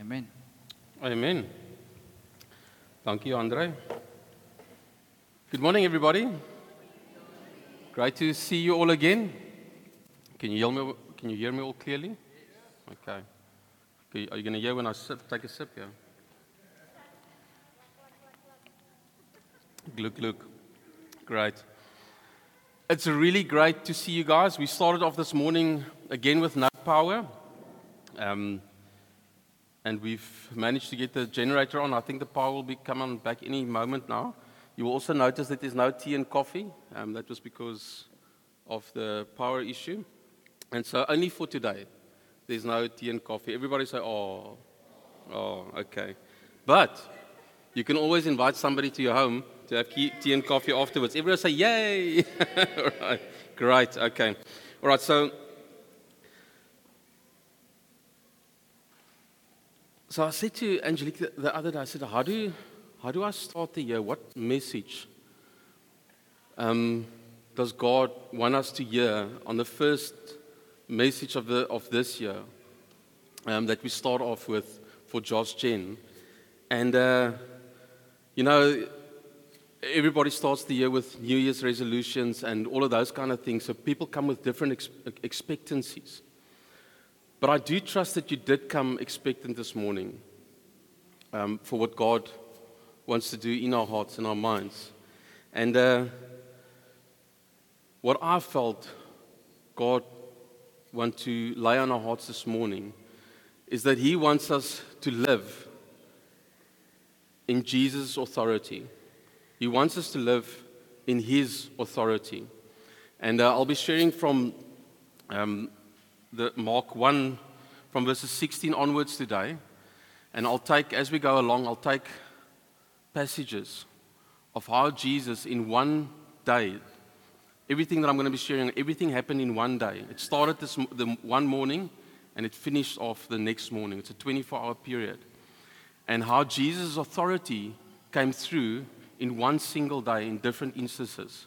Amen. Amen. Thank you, Andre. Good morning, everybody. Great to see you all again. Can you hear me all clearly? Okay. Are you going to hear when I take a sip here? Yeah? Look. Great. It's really great to see you guys. We started off this morning again with no power. And we've managed to get the generator on. I think the power will be coming back any moment now. You will also notice that there's no tea and coffee. That was because of the power issue. And so only for today, there's no tea and coffee. Everybody say, oh, okay. But you can always invite somebody to your home to have tea and coffee afterwards. Everybody say, yay. All right. Great, okay. All right, So I said to Angelique the other day, I said, how do I start the year? What message does God want us to hear on the first message of this year that we start off with for Josh Gen? And, everybody starts the year with New Year's resolutions and all of those kind of things. So people come with different expectancies. But I do trust that you did come expectant this morning for what God wants to do in our hearts and our minds. And what I felt God wants to lay on our hearts this morning is that He wants us to live in Jesus' authority. He wants us to live in His authority. And I'll be sharing from the Mark 1 from verses 16 onwards today, and as we go along, I'll take passages of how Jesus in one day, everything that I'm going to be sharing, everything happened in one day. It started the one morning, and it finished off the next morning. It's a 24-hour period, and how Jesus' authority came through in one single day in different instances.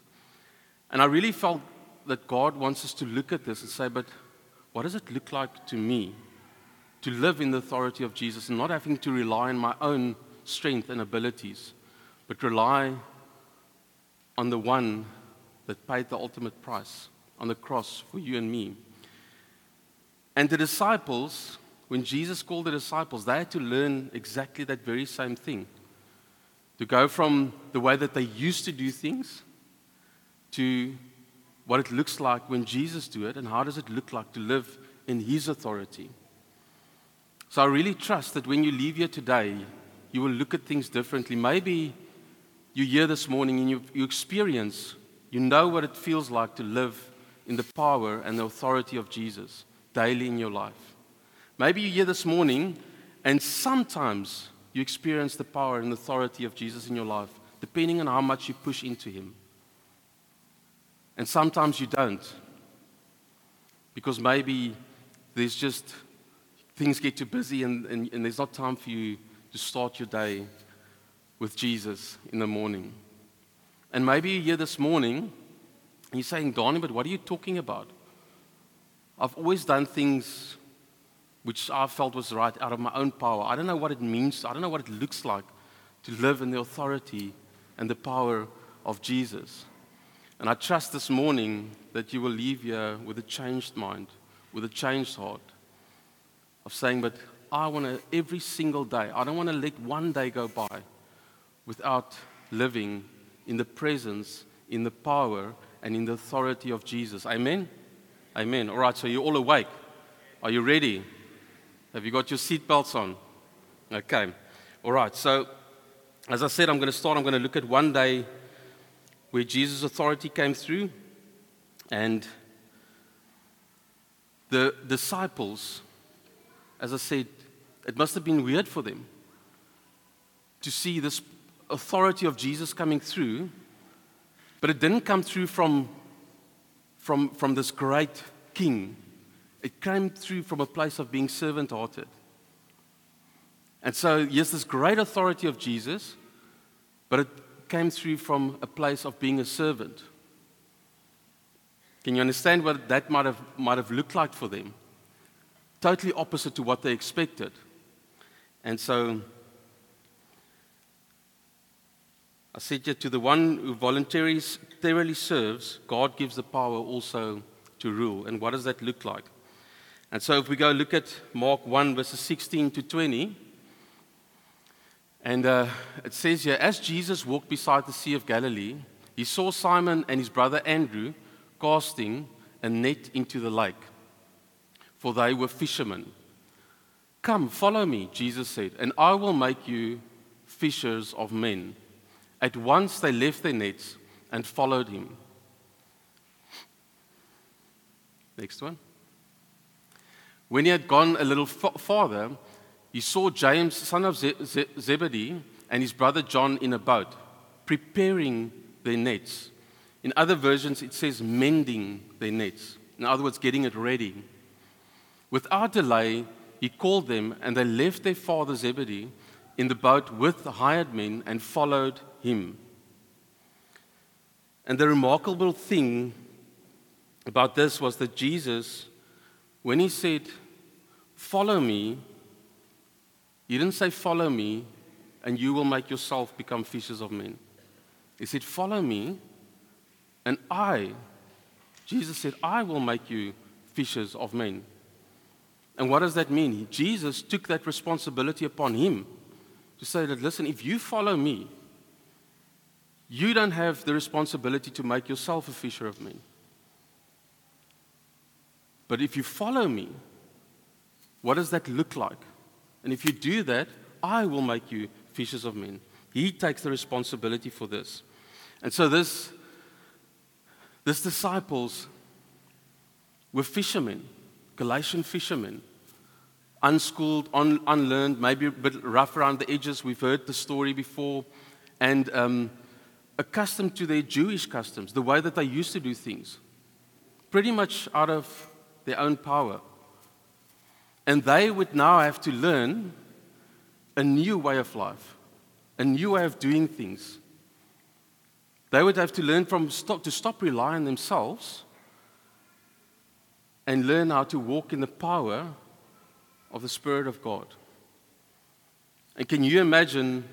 And I really felt that God wants us to look at this and say, but what does it look like to me to live in the authority of Jesus and not having to rely on my own strength and abilities, but rely on the one that paid the ultimate price on the cross for you and me? And the disciples, when Jesus called the disciples, they had to learn exactly that very same thing, to go from the way that they used to do things to what it looks like when Jesus do it, and how does it look like to live in His authority. So I really trust that when you leave here today, you will look at things differently. Maybe you're here this morning and you know what it feels like to live in the power and the authority of Jesus daily in your life. Maybe you're here this morning and sometimes you experience the power and authority of Jesus in your life, depending on how much you push into Him. And sometimes you don't, because maybe there's just things get too busy and there's not time for you to start your day with Jesus in the morning. And maybe you're here this morning and you're saying, Donnie, but what are you talking about? I've always done things which I felt was right out of my own power. I don't know what it means. I don't know what it looks like to live in the authority and the power of Jesus. And I trust this morning that you will leave here with a changed mind, with a changed heart, of saying, but I want to, every single day, I don't want to let one day go by without living in the presence, in the power, and in the authority of Jesus. Amen? Amen. All right, so you're all awake. Are you ready? Have you got your seatbelts on? Okay. All right, so as I said, I'm going to look at one day where Jesus' authority came through, and the disciples, as I said, it must have been weird for them to see this authority of Jesus coming through, but it didn't come through from this great king. It came through from a place of being servant-hearted. And so, yes, this great authority of Jesus, but it came through from a place of being a servant. Can you understand what that might have looked like for them? Totally opposite to what they expected. And so I said here, to the one who voluntarily serves, God gives the power also to rule. And what does that look like? And so if we go look at Mark 1, verses 16 to 20, and it says here, as Jesus walked beside the Sea of Galilee, he saw Simon and his brother Andrew casting a net into the lake, for they were fishermen. Come, follow me, Jesus said, and I will make you fishers of men. At once they left their nets and followed him. Next one. When he had gone a little farther, he saw James, son of Zebedee, and his brother John in a boat, preparing their nets. In other versions, it says mending their nets. In other words, getting it ready. Without delay, he called them, and they left their father Zebedee in the boat with the hired men and followed him. And the remarkable thing about this was that Jesus, when he said, follow me, he didn't say, follow me, and you will make yourself become fishers of men. He said, follow me, and Jesus said, I will make you fishers of men. And what does that mean? Jesus took that responsibility upon him to say that, listen, if you follow me, you don't have the responsibility to make yourself a fisher of men. But if you follow me, what does that look like? And if you do that, I will make you fishers of men. He takes the responsibility for this. And so this disciples were fishermen, Galatian fishermen, unschooled, unlearned, maybe a bit rough around the edges. We've heard the story before. And accustomed to their Jewish customs, the way that they used to do things, pretty much out of their own power. And they would now have to learn a new way of life, a new way of doing things. They would have to learn to stop relying on themselves and learn how to walk in the power of the Spirit of God. And can you imagine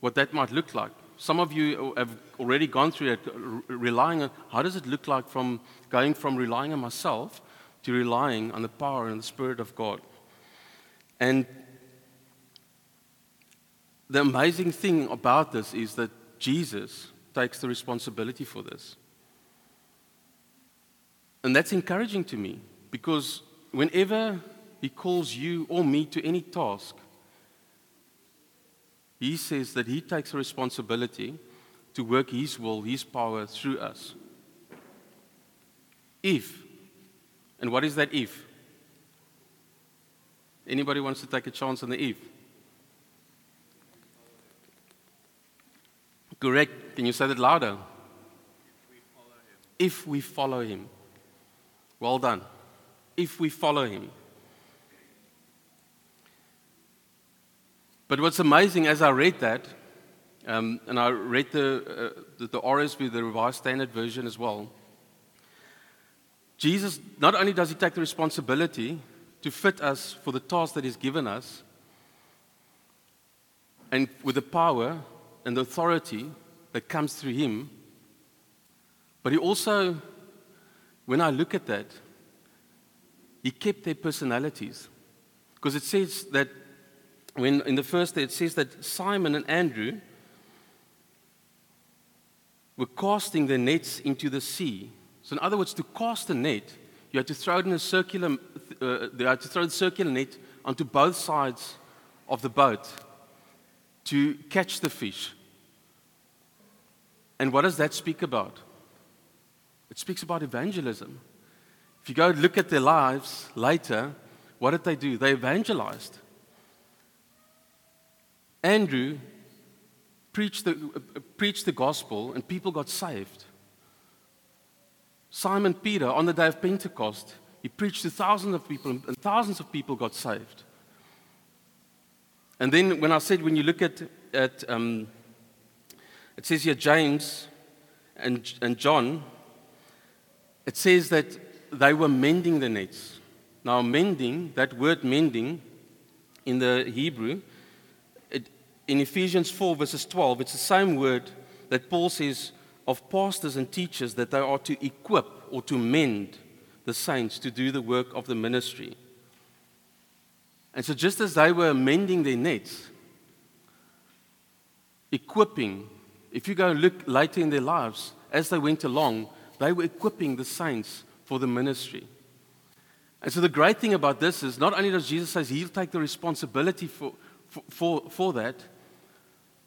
what that might look like? Some of you have already gone through it, relying on, how does it look like from going from relying on myself to relying on the power and the Spirit of God? And the amazing thing about this is that Jesus takes the responsibility for this. And that's encouraging to me, because whenever he calls you or me to any task, he says that he takes the responsibility to work his will, his power through us. If, and what is that if? Anybody wants to take a chance on the if? Correct. Can you say that louder? If we follow him. If we follow him. Well done. If we follow him. But what's amazing, as I read that, and I read the RSV, the Revised Standard Version as well, Jesus, not only does he take the responsibility to fit us for the task that he's given us, and with the power and the authority that comes through him, but he also, when I look at that, he kept their personalities. Because it says that, when in the first day, it says that Simon and Andrew were casting their nets into the sea. So in other words, to cast a net, you had to throw it in a circular, they had to throw the circular net onto both sides of the boat to catch the fish. And what does that speak about? It speaks about evangelism. If you go look at their lives later, what did they do? They evangelized. Andrew preached the gospel, and people got saved. Simon Peter, on the day of Pentecost, he preached to thousands of people, and thousands of people got saved. And then when you look at it says here James and John, it says that they were mending the nets. Now, mending, that word mending, in the Hebrew, in Ephesians 4 verses 12, it's the same word that Paul says of pastors and teachers that they are to equip or to mend the saints to do the work of the ministry. And so just as they were mending their nets, equipping, if you go look later in their lives, as they went along, they were equipping the saints for the ministry. And so the great thing about this is not only does Jesus say he'll take the responsibility for that,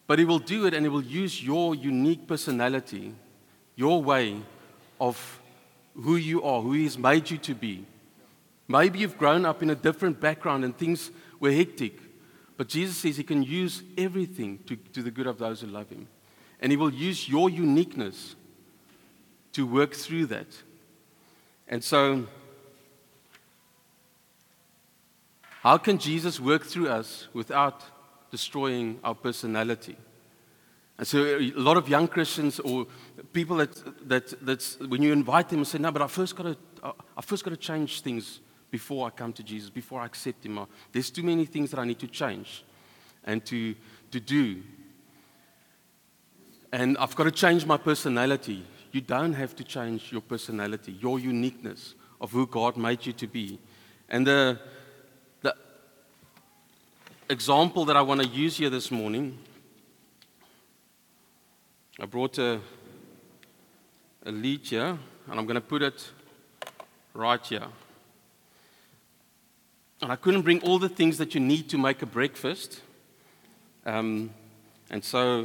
but he will do it and he will use your unique personality, your way of who you are, who he's made you to be. Maybe you've grown up in a different background and things were hectic, but Jesus says he can use everything to do the good of those who love him. And he will use your uniqueness to work through that. And so, how can Jesus work through us without destroying our personality? And so a lot of young Christians or people that's when you invite them and say, no, but I first got to change things before I come to Jesus, before I accept him. There's too many things that I need to change and to do. And I've got to change my personality. You don't have to change your personality, your uniqueness of who God made you to be. And the example that I want to use here this morning, I brought a lead here, and I'm going to put it right here. And I couldn't bring all the things that you need to make a breakfast. And so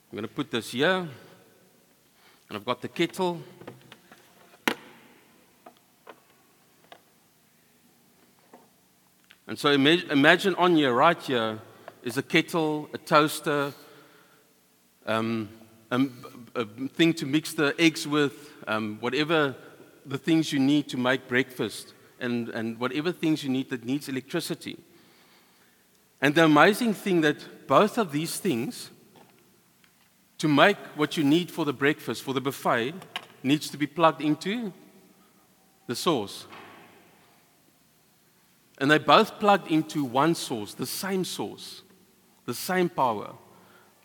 I'm going to put this here, and I've got the kettle. And so imagine on here, right here, is a kettle, a toaster, a thing to mix the eggs with, whatever the things you need to make breakfast, and whatever things you need that needs electricity. And the amazing thing that both of these things, to make what you need for the breakfast, for the buffet, needs to be plugged into the source. And they both plugged into one source, the same power.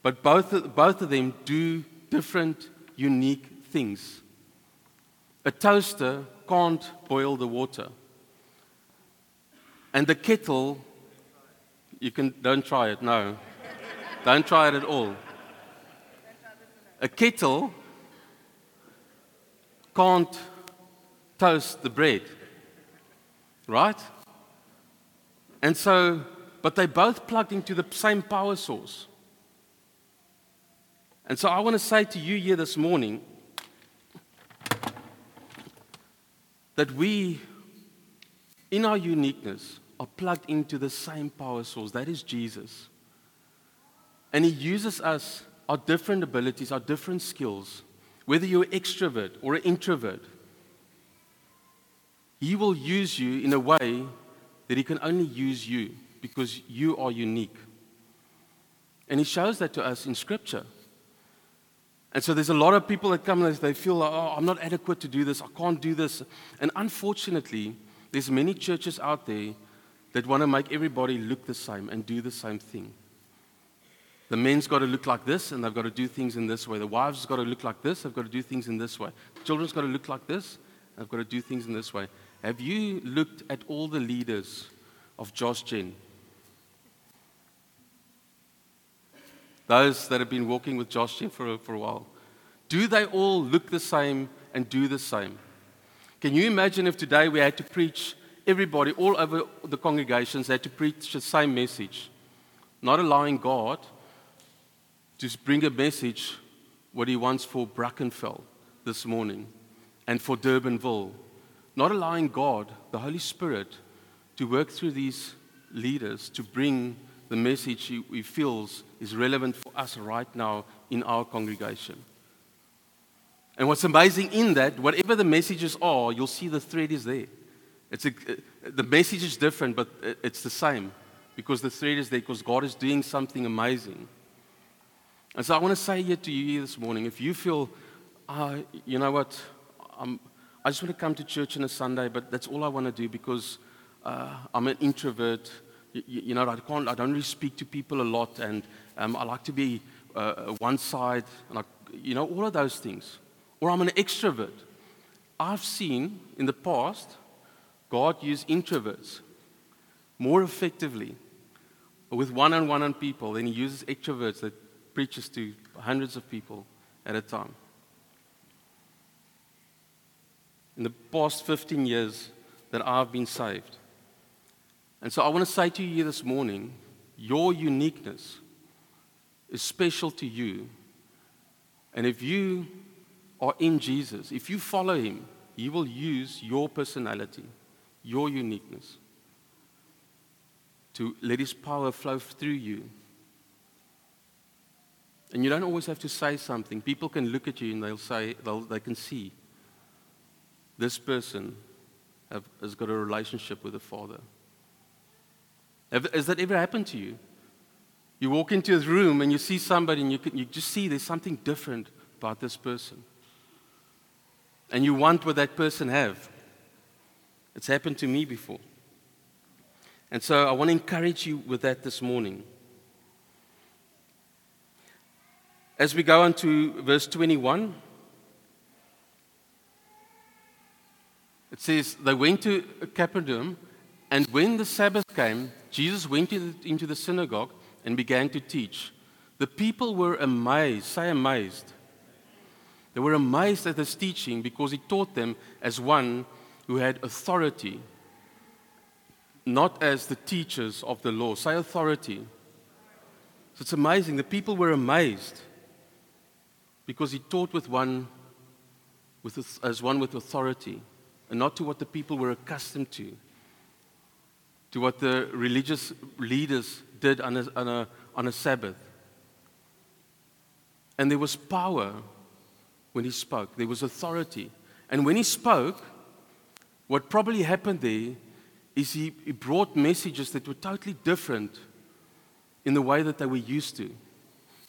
But both of them do different, unique things. A toaster can't boil the water. And the kettle, don't try it, no. Don't try it at all. A kettle can't toast the bread, right? And so, but they both plugged into the same power source. And so I want to say to you here this morning that we, in our uniqueness, are plugged into the same power source. That is Jesus. And he uses us, our different abilities, our different skills, whether you're an extrovert or an introvert, he will use you in a way that he can only use you because you are unique. And he shows that to us in Scripture. And so there's a lot of people that come and they feel like, oh, I'm not adequate to do this, I can't do this. And unfortunately, there's many churches out there that want to make everybody look the same and do the same thing. The men's got to look like this, and they've got to do things in this way. The wives got to look like this, they've got to do things in this way. The children's got to look like this, they've got to do things in this way. Have you looked at all the leaders of Josh Gen? Those that have been walking with Josh Gen for a while. Do they all look the same and do the same? Can you imagine if today we had to preach, everybody all over the congregations had to preach the same message, not allowing God to bring a message what he wants for Brackenfell this morning and for Durbanville. Not allowing God, the Holy Spirit, to work through these leaders to bring the message he feels is relevant for us right now in our congregation. And what's amazing in that, whatever the messages are, you'll see the thread is there. The message is different, but it's the same because the thread is there because God is doing something amazing. And so I want to say here to you this morning, if you feel, I just want to come to church on a Sunday, but that's all I want to do because I'm an introvert. You know, I don't really speak to people a lot, and I like to be one side, and all of those things. Or I'm an extrovert. I've seen in the past God use introverts more effectively with one-on-one people than He uses extroverts that preaches to hundreds of people at a time. In the past 15 years that I've been saved. And so I want to say to you this morning, your uniqueness is special to you. And if you are in Jesus, if you follow Him, He will use your personality, your uniqueness, to let His power flow through you. And you don't always have to say something. People can look at you and they can see this person has got a relationship with the Father. Has that ever happened to you? You walk into a room and you see somebody and you just see there's something different about this person. And you want what that person have. It's happened to me before. And so I want to encourage you with that this morning. As we go on to verse 21, it says, they went to Capernaum, and when the Sabbath came, Jesus went into the synagogue and began to teach. The people were amazed. Say amazed. They were amazed at His teaching because He taught them as one who had authority, not as the teachers of the law. Say authority. So it's amazing. The people were amazed because He taught as one with authority and not to what the people were accustomed to what the religious leaders did on a Sabbath. And there was power when He spoke. There was authority. And when He spoke, what probably happened there is he brought messages that were totally different in the way that they were used to.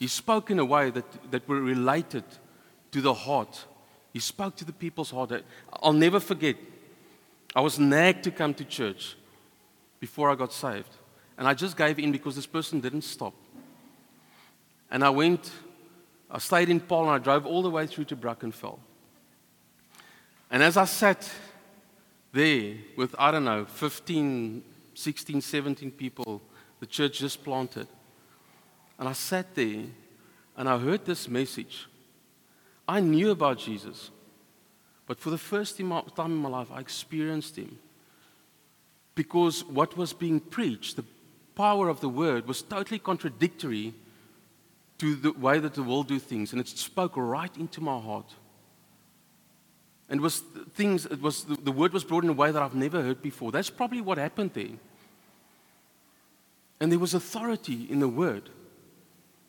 He spoke in a way that were related to the heart. He spoke to the people's heart. I'll never forget. I was nagged to come to church before I got saved. And I just gave in because this person didn't stop. And I stayed in Paul, and I drove all the way through to Brackenfell. And as I sat there with, 15, 16, 17 people, the church just planted. And I sat there, and I heard this message. I knew about Jesus, but for the first time in my life, I experienced Him. Because what was being preached, the power of the word, was totally contradictory to the way that the world do things. And it spoke right into my heart. And the word was brought in a way that I've never heard before. That's probably what happened there. And there was authority in the word.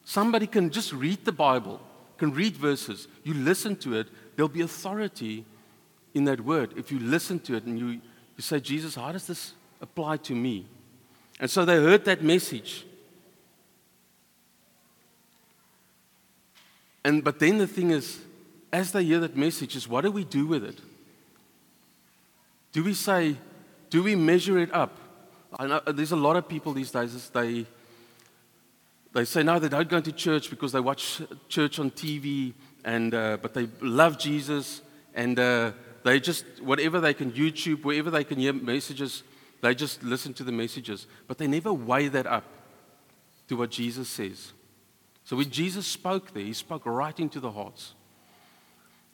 Somebody can just read the Bible, can read verses. You listen to it, there'll be authority in that word. If you listen to it and you say, Jesus, how does this apply to me? And so they heard that message. But then the thing is, as they hear that message, what do we do with it? Do we measure it up? I know there's a lot of people these days, they say, no, they don't go to church because they watch church on TV, but they love Jesus, they just, whatever they can YouTube, wherever they can hear messages, they just listen to the messages. But they never weigh that up to what Jesus says. So when Jesus spoke there, He spoke right into the hearts.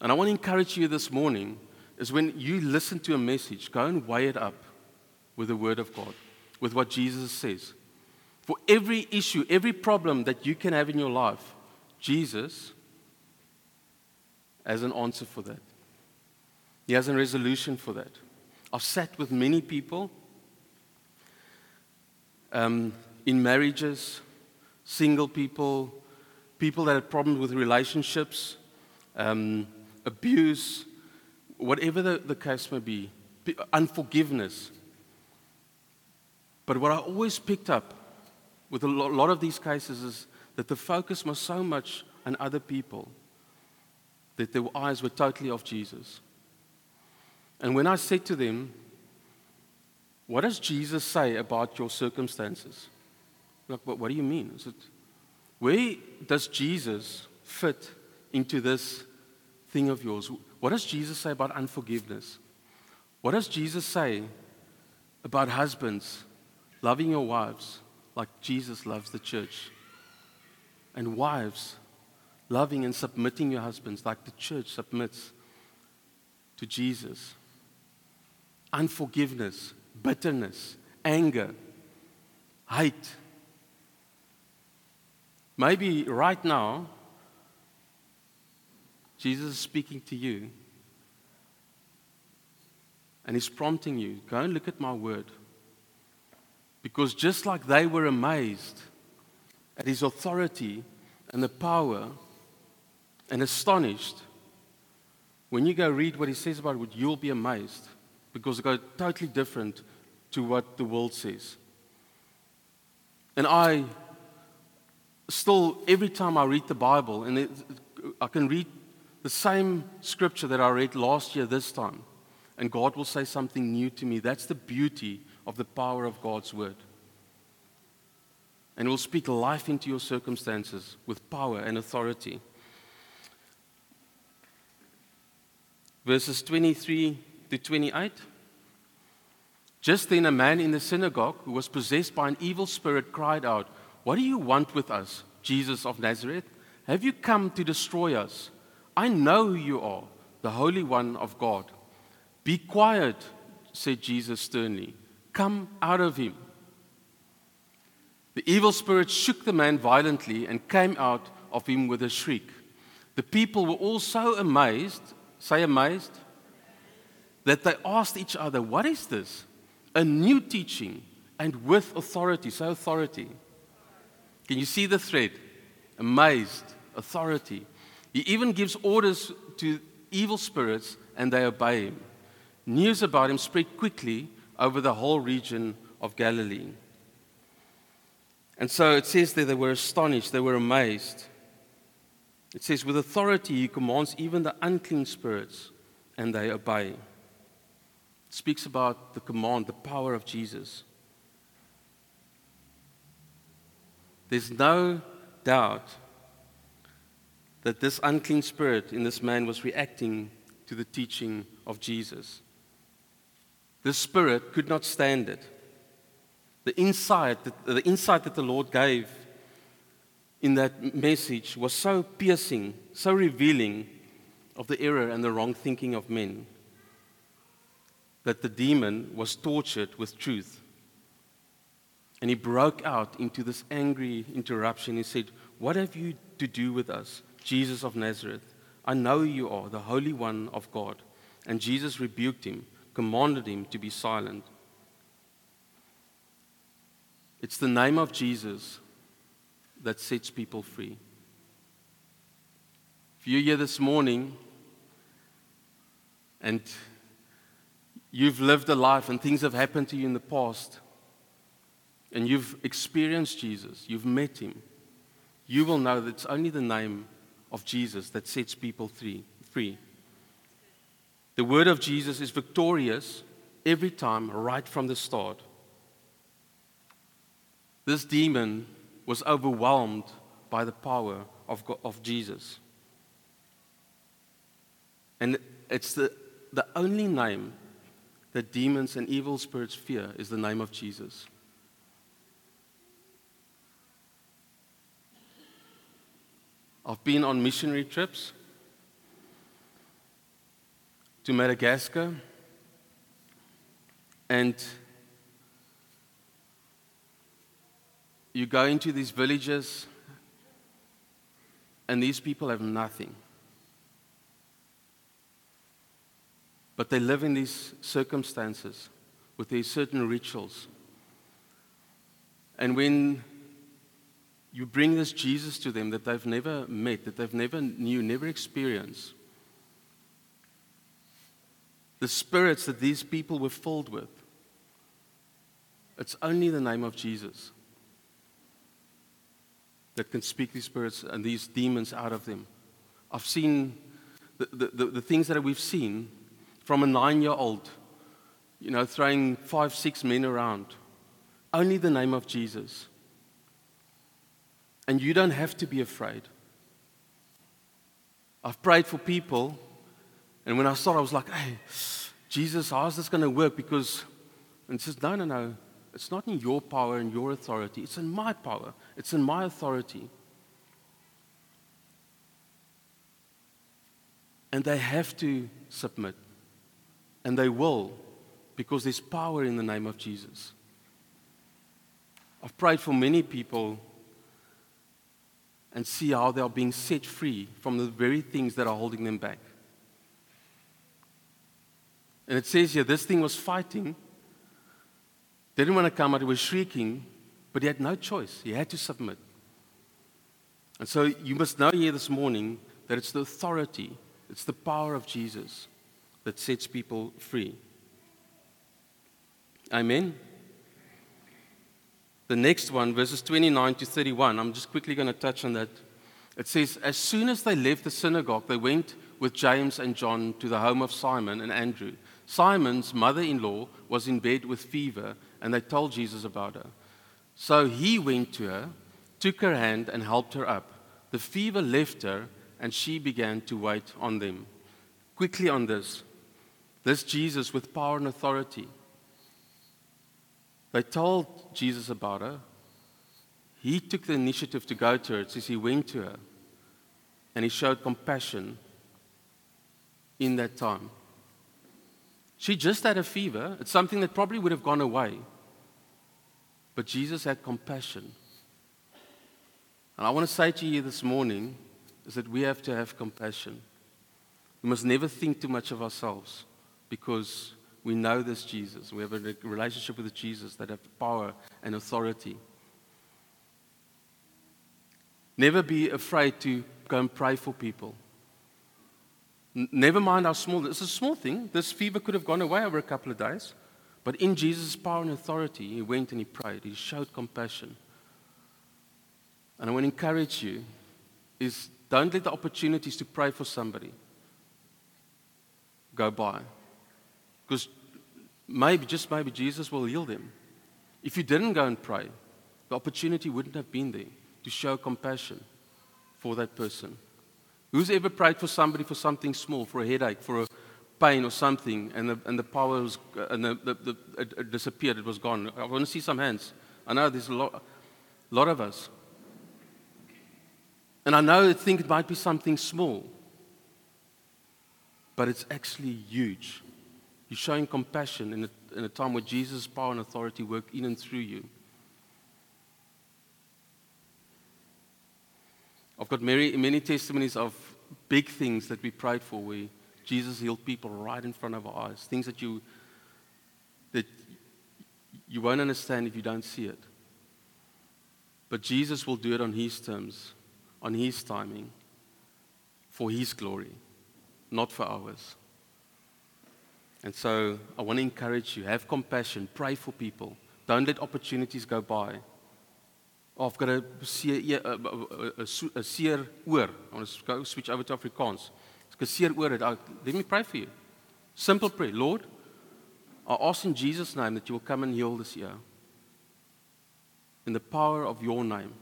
And I want to encourage you this morning is when you listen to a message, go and weigh it up with the Word of God, with what Jesus says. For every issue, every problem that you can have in your life, Jesus has an answer for that. He has a resolution for that. I've sat with many people in marriages, single people, people that have problems with relationships, abuse, whatever the case may be, unforgiveness. But what I always picked up with a lot of these cases is that the focus was so much on other people that their eyes were totally off Jesus. And when I said to them, what does Jesus say about your circumstances? Like, what do you mean? Is it, where does Jesus fit into this thing of yours? What does Jesus say about unforgiveness? What does Jesus say about husbands loving your wives like Jesus loves the church? And wives loving and submitting your husbands like the church submits to Jesus. Unforgiveness, bitterness, anger, hate. Maybe right now, Jesus is speaking to you and he's prompting you, go and look at my word. Because just like they were amazed at his authority and the power and astonished, when you go read what he says about it, you'll be amazed because it goes totally different to what the world says. And I still, every time I read the Bible, and I can read the same scripture that I read last year this time, and God will say something new to me. That's the beauty of the power of God's word. And it will speak life into your circumstances with power and authority. Verses 23 to 28. Just then a man in the synagogue who was possessed by an evil spirit cried out, "What do you want with us, Jesus of Nazareth? Have you come to destroy us? I know who you are, the Holy One of God." "Be quiet," said Jesus sternly. "Come out of him." The evil spirit shook the man violently and came out of him with a shriek. The people were all so amazed, say amazed, that they asked each other, "What is this? A new teaching and with authority." Say authority. Can you see the thread? Amazed, authority. He even gives orders to evil spirits and they obey him. News about him spread quickly over the whole region of Galilee. And so it says that they were astonished, they were amazed. It says, with authority he commands even the unclean spirits, and they obey. It speaks about the command, the power of Jesus. There's no doubt that this unclean spirit in this man was reacting to the teaching of Jesus. This spirit could not stand it. The insight that the Lord gave in that message was so piercing, so revealing of the error and the wrong thinking of men, that the demon was tortured with truth. And he broke out into this angry interruption. He said, "What have you to do with us, Jesus of Nazareth? I know you are, the Holy One of God." And Jesus rebuked him, commanded him to be silent. It's the name of Jesus that sets people free. If you're here this morning and you've lived a life and things have happened to you in the past and you've experienced Jesus, you've met him, you will know that it's only the name of Jesus that sets people free. The word of Jesus is victorious every time, right from the start. This demon was overwhelmed by the power of God, of Jesus. And it's the only name that demons and evil spirits fear is the name of Jesus. I've been on missionary trips to Madagascar, and you go into these villages, and these people have nothing. But they live in these circumstances with these certain rituals. And when you bring this Jesus to them that they've never met, that they've never knew, never experienced, the spirits that these people were filled with, it's only the name of Jesus that can speak these spirits and these demons out of them. I've seen the things that we've seen from a 9-year-old you know, throwing 5-6 men around. Only the name of Jesus. And you don't have to be afraid. I've prayed for people, and when I started, I was like, hey, Jesus, how is this going to work? Because, and it says, no, it's not in your power and your authority. It's in my power. It's in my authority. And they have to submit. And they will, because there's power in the name of Jesus. I've prayed for many people and see how they are being set free from the very things that are holding them back. And it says here, this thing was fighting. They didn't want to come out. It was shrieking, but he had no choice. He had to submit. And so you must know here this morning that it's the authority, it's the power of Jesus that sets people free. Amen? The next one, verses 29 to 31, I'm just quickly going to touch on that. It says, as soon as they left the synagogue, they went with James and John to the home of Simon and Andrew. Simon's mother-in-law was in bed with fever, and they told Jesus about her. So he went to her, took her hand, and helped her up. The fever left her, and she began to wait on them. Quickly on this, this Jesus with power and authority. They told Jesus about her. He took the initiative to go to her. It says he went to her, and he showed compassion in that time. She just had a fever. It's something that probably would have gone away. But Jesus had compassion. And I want to say to you this morning is that we have to have compassion. We must never think too much of ourselves, because we know this Jesus. We have a relationship with Jesus that has power and authority. Never be afraid to go and pray for people. Never mind how small. It's a small thing. This fever could have gone away over a couple of days. But in Jesus' power and authority, he went and he prayed. He showed compassion. And I want to encourage you is don't let the opportunities to pray for somebody go by. Because maybe, just maybe, Jesus will heal them. If you didn't go and pray, the opportunity wouldn't have been there to show compassion for that person. Who's ever prayed for somebody for something small, for a headache, for a pain or something, and the power was, and it disappeared, it was gone? I want to see some hands. I know there's a lot of us. And I know that think it might be something small, but it's actually huge. You're showing compassion in a time where Jesus' power and authority work in and through you. I've got many testimonies of big things that we prayed for where Jesus healed people right in front of our eyes, things that you won't understand if you don't see it. But Jesus will do it on his terms, on his timing, for his glory, not for ours. And so I want to encourage you, have compassion, pray for people. Don't let opportunities go by. Oh, I've got a seer oor. I want to go switch over to Afrikaans. Let me pray for you. Simple prayer. Lord, I ask in Jesus' name that you will come and heal this ear. In the power of your name.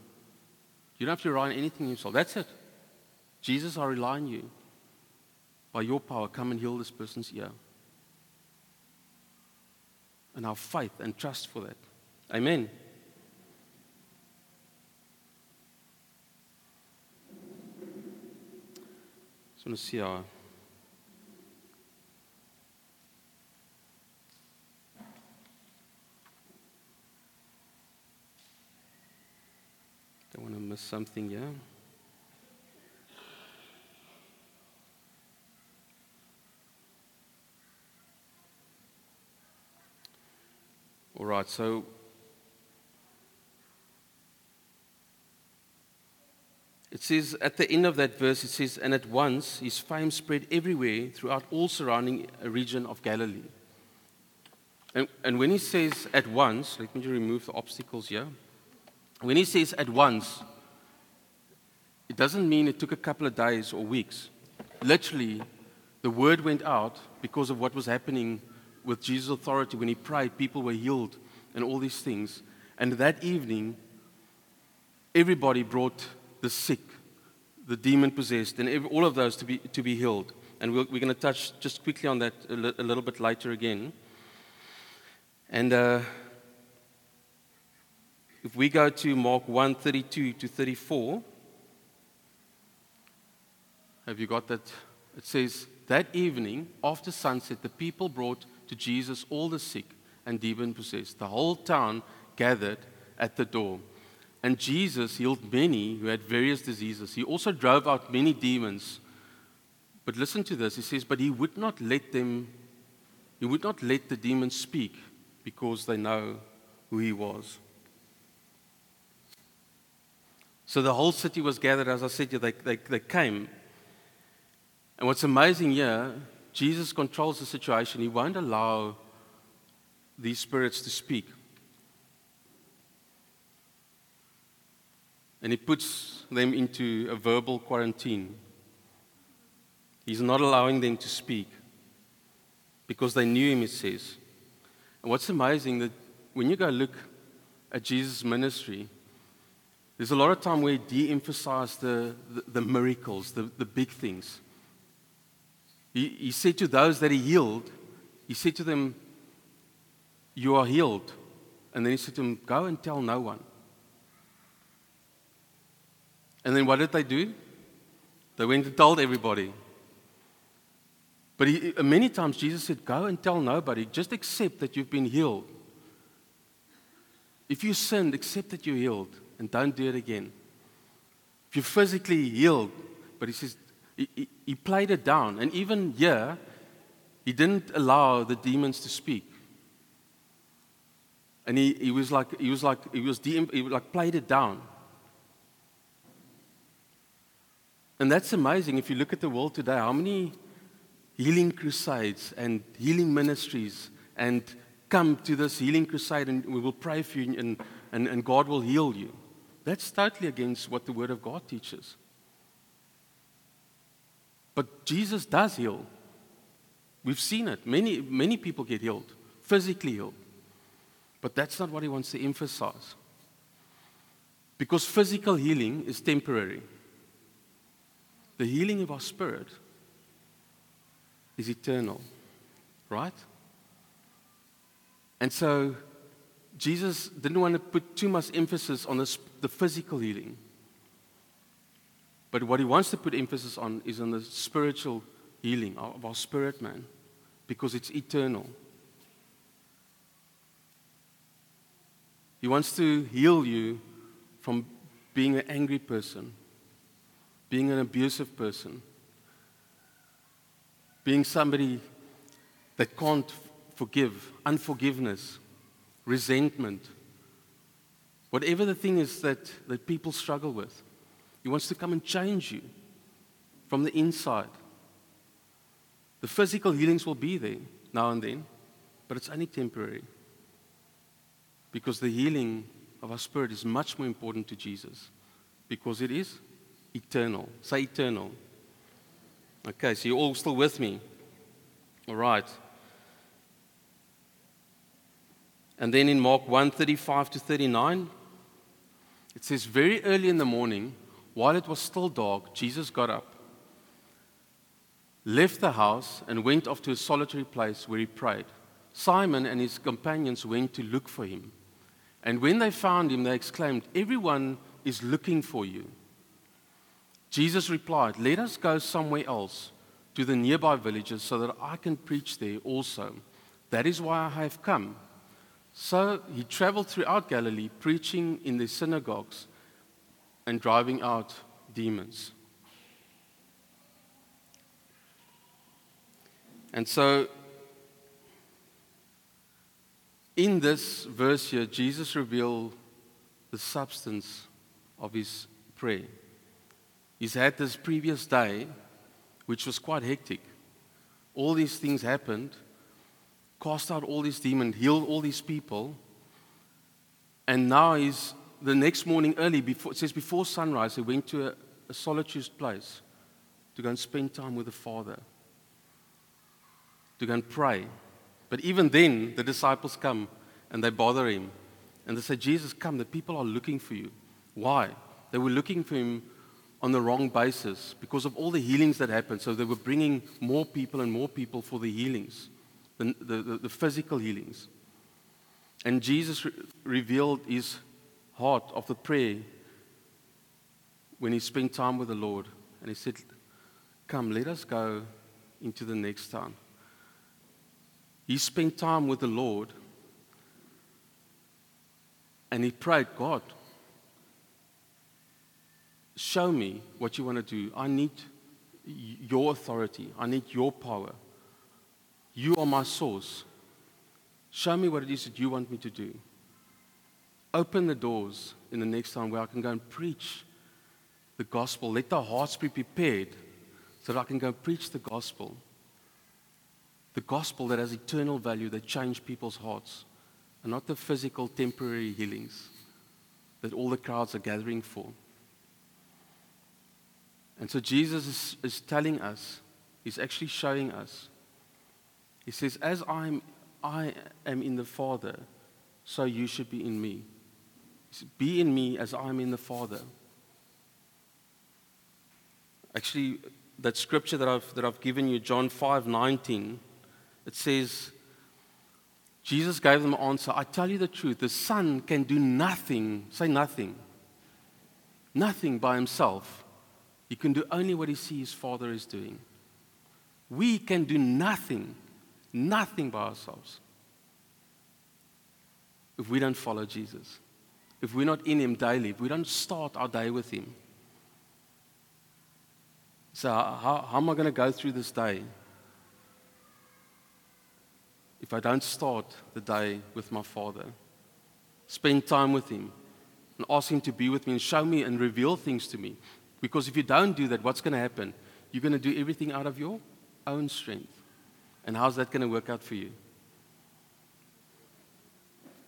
You don't have to rely on anything yourself. That's it. Jesus, I rely on you. By your power, come and heal this person's ear. And our faith and trust for that. Amen. Just want to see our. Don't want to miss something here. All right, so it says at the end of that verse, it says, and at once his fame spread everywhere throughout all surrounding region of Galilee. And when he says at once, let me just remove the obstacles here. When he says at once, it doesn't mean it took a couple of days or weeks. Literally, the word went out because of what was happening with Jesus' authority, when he prayed, people were healed and all these things. And that evening, everybody brought the sick, the demon-possessed, and all of those to be healed. And we're going to touch just quickly on that a little bit later again. And if we go to Mark 1:32-34, have you got that? It says, that evening, after sunset, the people brought to Jesus all the sick and demon-possessed. The whole town gathered at the door. And Jesus healed many who had various diseases. He also drove out many demons. But listen to this. He says, but he would not let the demons speak, because they know who he was. So the whole city was gathered. As I said, they came. And what's amazing here, Jesus controls the situation. He won't allow these spirits to speak. And he puts them into a verbal quarantine. He's not allowing them to speak because they knew him, it says. And what's amazing that when you go look at Jesus' ministry, there's a lot of time where he de-emphasized the miracles, the big things. He said to those that he healed, he said to them, you are healed. And then he said to them, go and tell no one. And then what did they do? They went and told everybody. But many times Jesus said, go and tell nobody. Just accept that you've been healed. If you sinned, accept that you're healed and don't do it again. If you're physically healed, but he says, he played it down. And even here, he didn't allow the demons to speak. And he played it down. And that's amazing. If you look at the world today, how many healing crusades and healing ministries, and come to this healing crusade and we will pray for you and God will heal you. That's totally against what the Word of God teaches. But Jesus does heal. We've seen it. Many people get healed, physically healed. But that's not what he wants to emphasize. Because physical healing is temporary. The healing of our spirit is eternal, right? And so Jesus didn't want to put too much emphasis on the physical healing. But what he wants to put emphasis on is on the spiritual healing of our spirit man, because it's eternal. He wants to heal you from being an angry person, being an abusive person, being somebody that can't forgive, unforgiveness, resentment, whatever the thing is that people struggle with. He wants to come and change you from the inside. The physical healings will be there now and then, but it's only temporary, because the healing of our spirit is much more important to Jesus, because it is eternal. Say eternal. Okay, so you're all still with me. All right. And then in Mark 1:35-39, it says, very early in the morning, while it was still dark, Jesus got up, left the house, and went off to a solitary place where he prayed. Simon and his companions went to look for him. And when they found him, they exclaimed, everyone is looking for you. Jesus replied, let us go somewhere else, to the nearby villages, so that I can preach there also. That is why I have come. So he traveled throughout Galilee, preaching in the synagogues and driving out demons. And so, in this verse here, Jesus revealed the substance of his prayer. He's had this previous day, which was quite hectic. All these things happened, cast out all these demons, healed all these people, and now he's the next morning early, it says before sunrise, he went to a solitary place to go and spend time with the Father, to go and pray, But even then, the disciples come and they bother him. And they say, Jesus, come, the people are looking for you. Why? They were looking for him on the wrong basis because of all the healings that happened. So they were bringing more people and more people for the healings, the physical healings. And Jesus revealed his heart of the prayer when he spent time with the Lord. And he said, come, let us go into the next town. He spent time with the Lord and he prayed, God, show me what you want to do. I need your authority. I need your power. You are my source. Show me what it is that you want me to do. Open the doors in the next time where I can go and preach the gospel. Let the hearts be prepared so that I can go preach the gospel. The gospel that has eternal value, that changes people's hearts, and not the physical temporary healings that all the crowds are gathering for. And so Jesus is telling us, he's actually showing us. He says, as I am in the Father, so you should be in me. He says, be in me as I am in the Father. Actually, that scripture that I've given you, John 5:19, it says, Jesus gave them an answer, I tell you the truth, the Son can do nothing, say nothing, nothing by himself. He can do only what he sees his Father is doing. We can do nothing, nothing by ourselves if we don't follow Jesus, if we're not in him daily, if we don't start our day with him. So how am I going to go through this day if I don't start the day with my Father? Spend time with him and ask him to be with me and show me and reveal things to me. Because if you don't do that, what's going to happen? You're going to do everything out of your own strength. And how's that going to work out for you?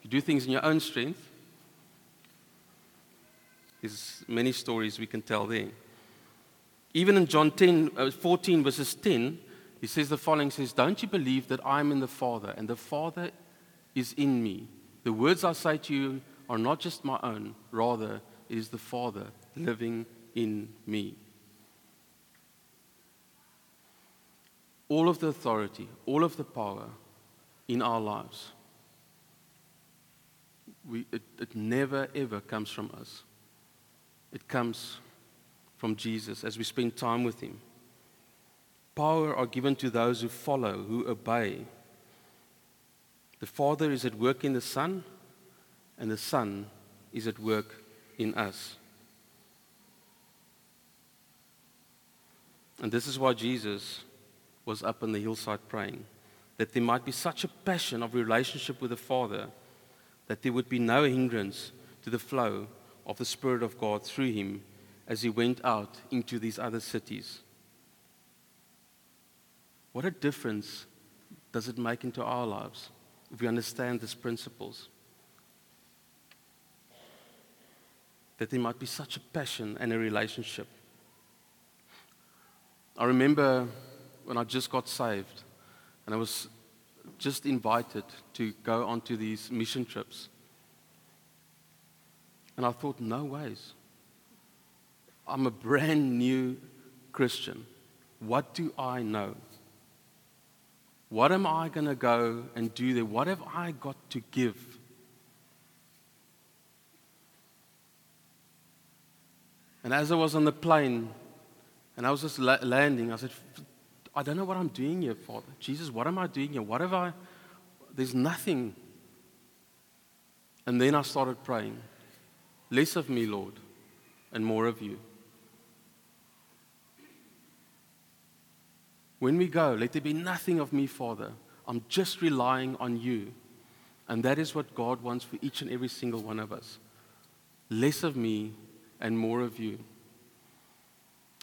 You do things in your own strength. There's many stories we can tell there. Even in John 14, verses 10, he says the following, says, don't you believe that I'm in the Father, and the Father is in me? The words I say to you are not just my own. Rather, it is the Father living in me. All of the authority, all of the power in our lives, it never ever comes from us. It comes from Jesus as we spend time with him. Power are given to those who follow, who obey. The Father is at work in the Son, and the Son is at work in us. And this is why Jesus was up on the hillside praying, that there might be such a passion of relationship with the Father that there would be no hindrance to the flow of the Spirit of God through him as he went out into these other cities. What a difference does it make into our lives if we understand these principles? That there might be such a passion and a relationship. I remember when I just got saved and I was just invited to go onto these mission trips. And I thought, no ways. I'm a brand new Christian. What do I know? What am I going to go and do there? What have I got to give? And as I was on the plane, and I was just landing, I said, I don't know what I'm doing here, Father. Jesus, what am I doing here? What have I? There's nothing. And then I started praying. Less of me, Lord, and more of you. When we go, let there be nothing of me, Father. I'm just relying on you. And that is what God wants for each and every single one of us. Less of me and more of you.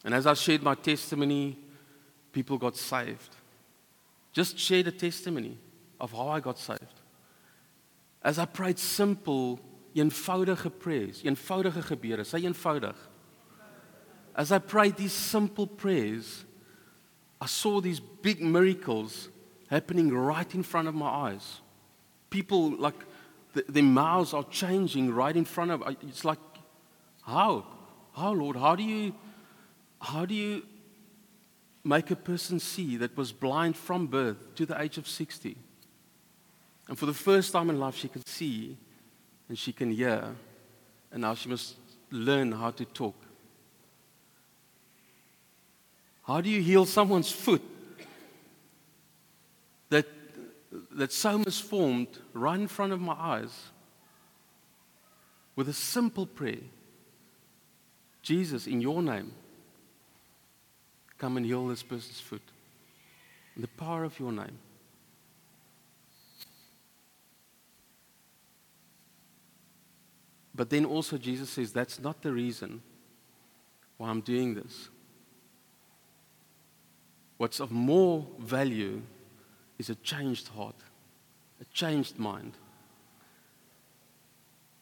And as I shared my testimony, people got saved. Just shared a testimony of how I got saved. As I prayed simple, eenvoudige prayers, eenvoudige gebede, say eenvoudig. As I prayed these simple prayers, I saw these big miracles happening right in front of my eyes. People, like, their mouths are changing right in front of. It's like, how? How, Lord? How do you make a person see that was blind from birth to the age of 60? And for the first time in life, she can see and she can hear, and now she must learn how to talk. How do you heal someone's foot that's so misformed right in front of my eyes with a simple prayer? Jesus, in your name, come and heal this person's foot. In the power of your name. But then also Jesus says, that's not the reason why I'm doing this. What's of more value is a changed heart, a changed mind.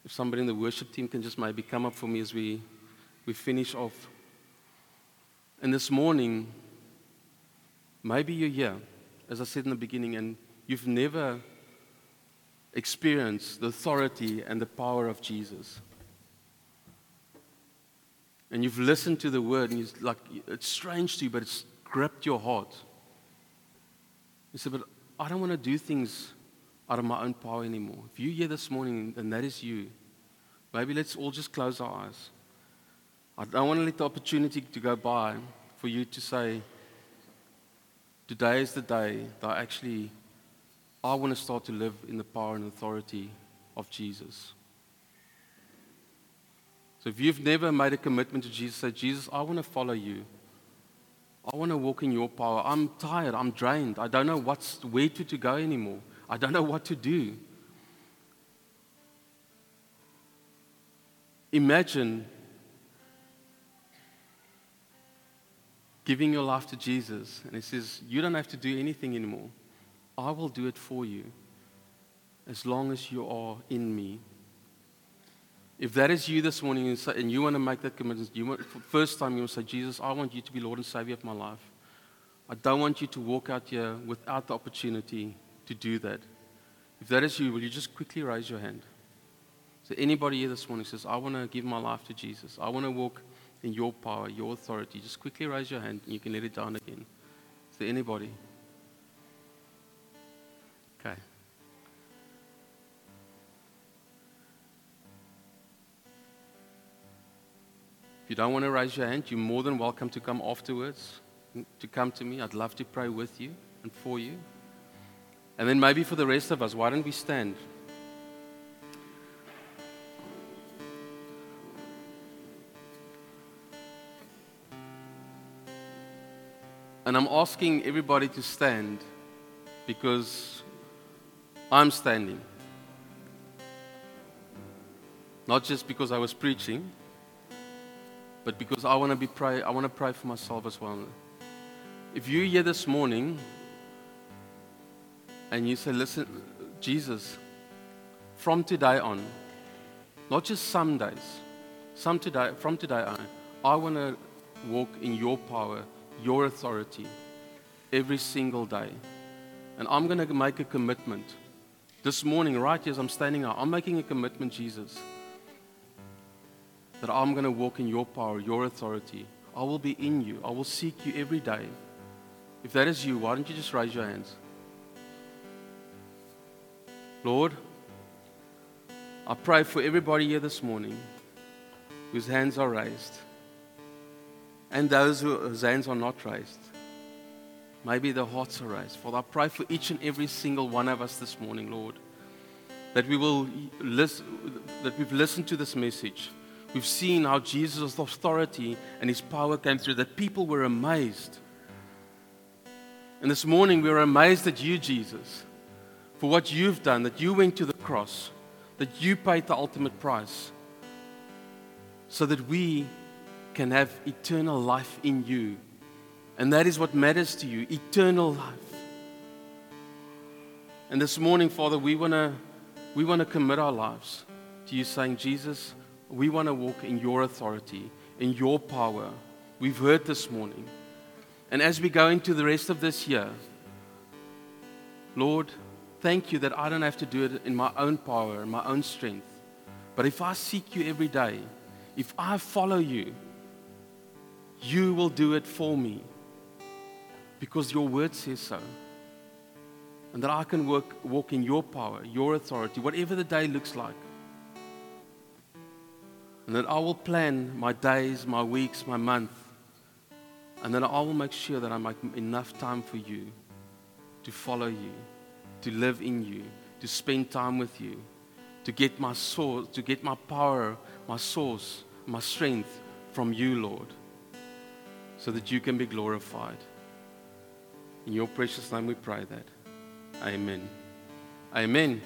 If somebody in the worship team can just maybe come up for me as we finish off. And this morning, maybe you're here, as I said in the beginning, and you've never experienced the authority and the power of Jesus. And you've listened to the word, and it's like, it's strange to you, but it's gripped your heart. You say, but I don't want to do things out of my own power anymore. If you're here this morning, and that is you, maybe let's all just close our eyes. I don't want to let the opportunity to go by for you to say, today is the day that I want to start to live in the power and authority of Jesus. So if you've never made a commitment to Jesus, say, Jesus, I want to follow you. I want to walk in your power. I'm tired. I'm drained. I don't know where to go anymore. I don't know what to do. Imagine giving your life to Jesus, and he says, you don't have to do anything anymore. I will do it for you as long as you are in me. If that is you this morning and you want to make that commitment, for the first time you will say, Jesus, I want you to be Lord and Savior of my life. I don't want you to walk out here without the opportunity to do that. If that is you, will you just quickly raise your hand? So anybody here this morning says, I want to give my life to Jesus. I want to walk in your power, your authority. Just quickly raise your hand and you can let it down again. Is there anybody? Okay. If you don't want to raise your hand, you're more than welcome to come afterwards, to come to me. I'd love to pray with you and for you. And then maybe for the rest of us, why don't we stand? And I'm asking everybody to stand because I'm standing. Not just because I was preaching, but because I want to pray for myself as well. If you're here this morning and you say, listen, Jesus, from today on, not just some days, from today on, I want to walk in your power, your authority, every single day. And I'm going to make a commitment. This morning, right here as I'm standing out, I'm making a commitment, Jesus, that I'm going to walk in your power, your authority. I will be in you. I will seek you every day. If that is you, why don't you just raise your hands? Lord, I pray for everybody here this morning whose hands are raised and those whose hands are not raised. Maybe their hearts are raised. Father, I pray for each and every single one of us this morning, Lord, that we've listened to this message. We've seen how Jesus' authority and his power came through, that people were amazed. And this morning we were amazed at you, Jesus, for what you've done, that you went to the cross, that you paid the ultimate price, so that we can have eternal life in you. And that is what matters to you, eternal life. And this morning, Father, we want to commit our lives to you, saying, Jesus, we want to walk in your authority, in your power. We've heard this morning. And as we go into the rest of this year, Lord, thank you that I don't have to do it in my own power and my own strength. But if I seek you every day, if I follow you, you will do it for me because your word says so. And that I can walk in your power, your authority, whatever the day looks like. And that I will plan my days, my weeks, my month. And then I will make sure that I make enough time for you, to follow you, to live in you, to spend time with you, to get my source, to get my power, my source, my strength from you, Lord, so that you can be glorified. In your precious name we pray that. Amen. Amen.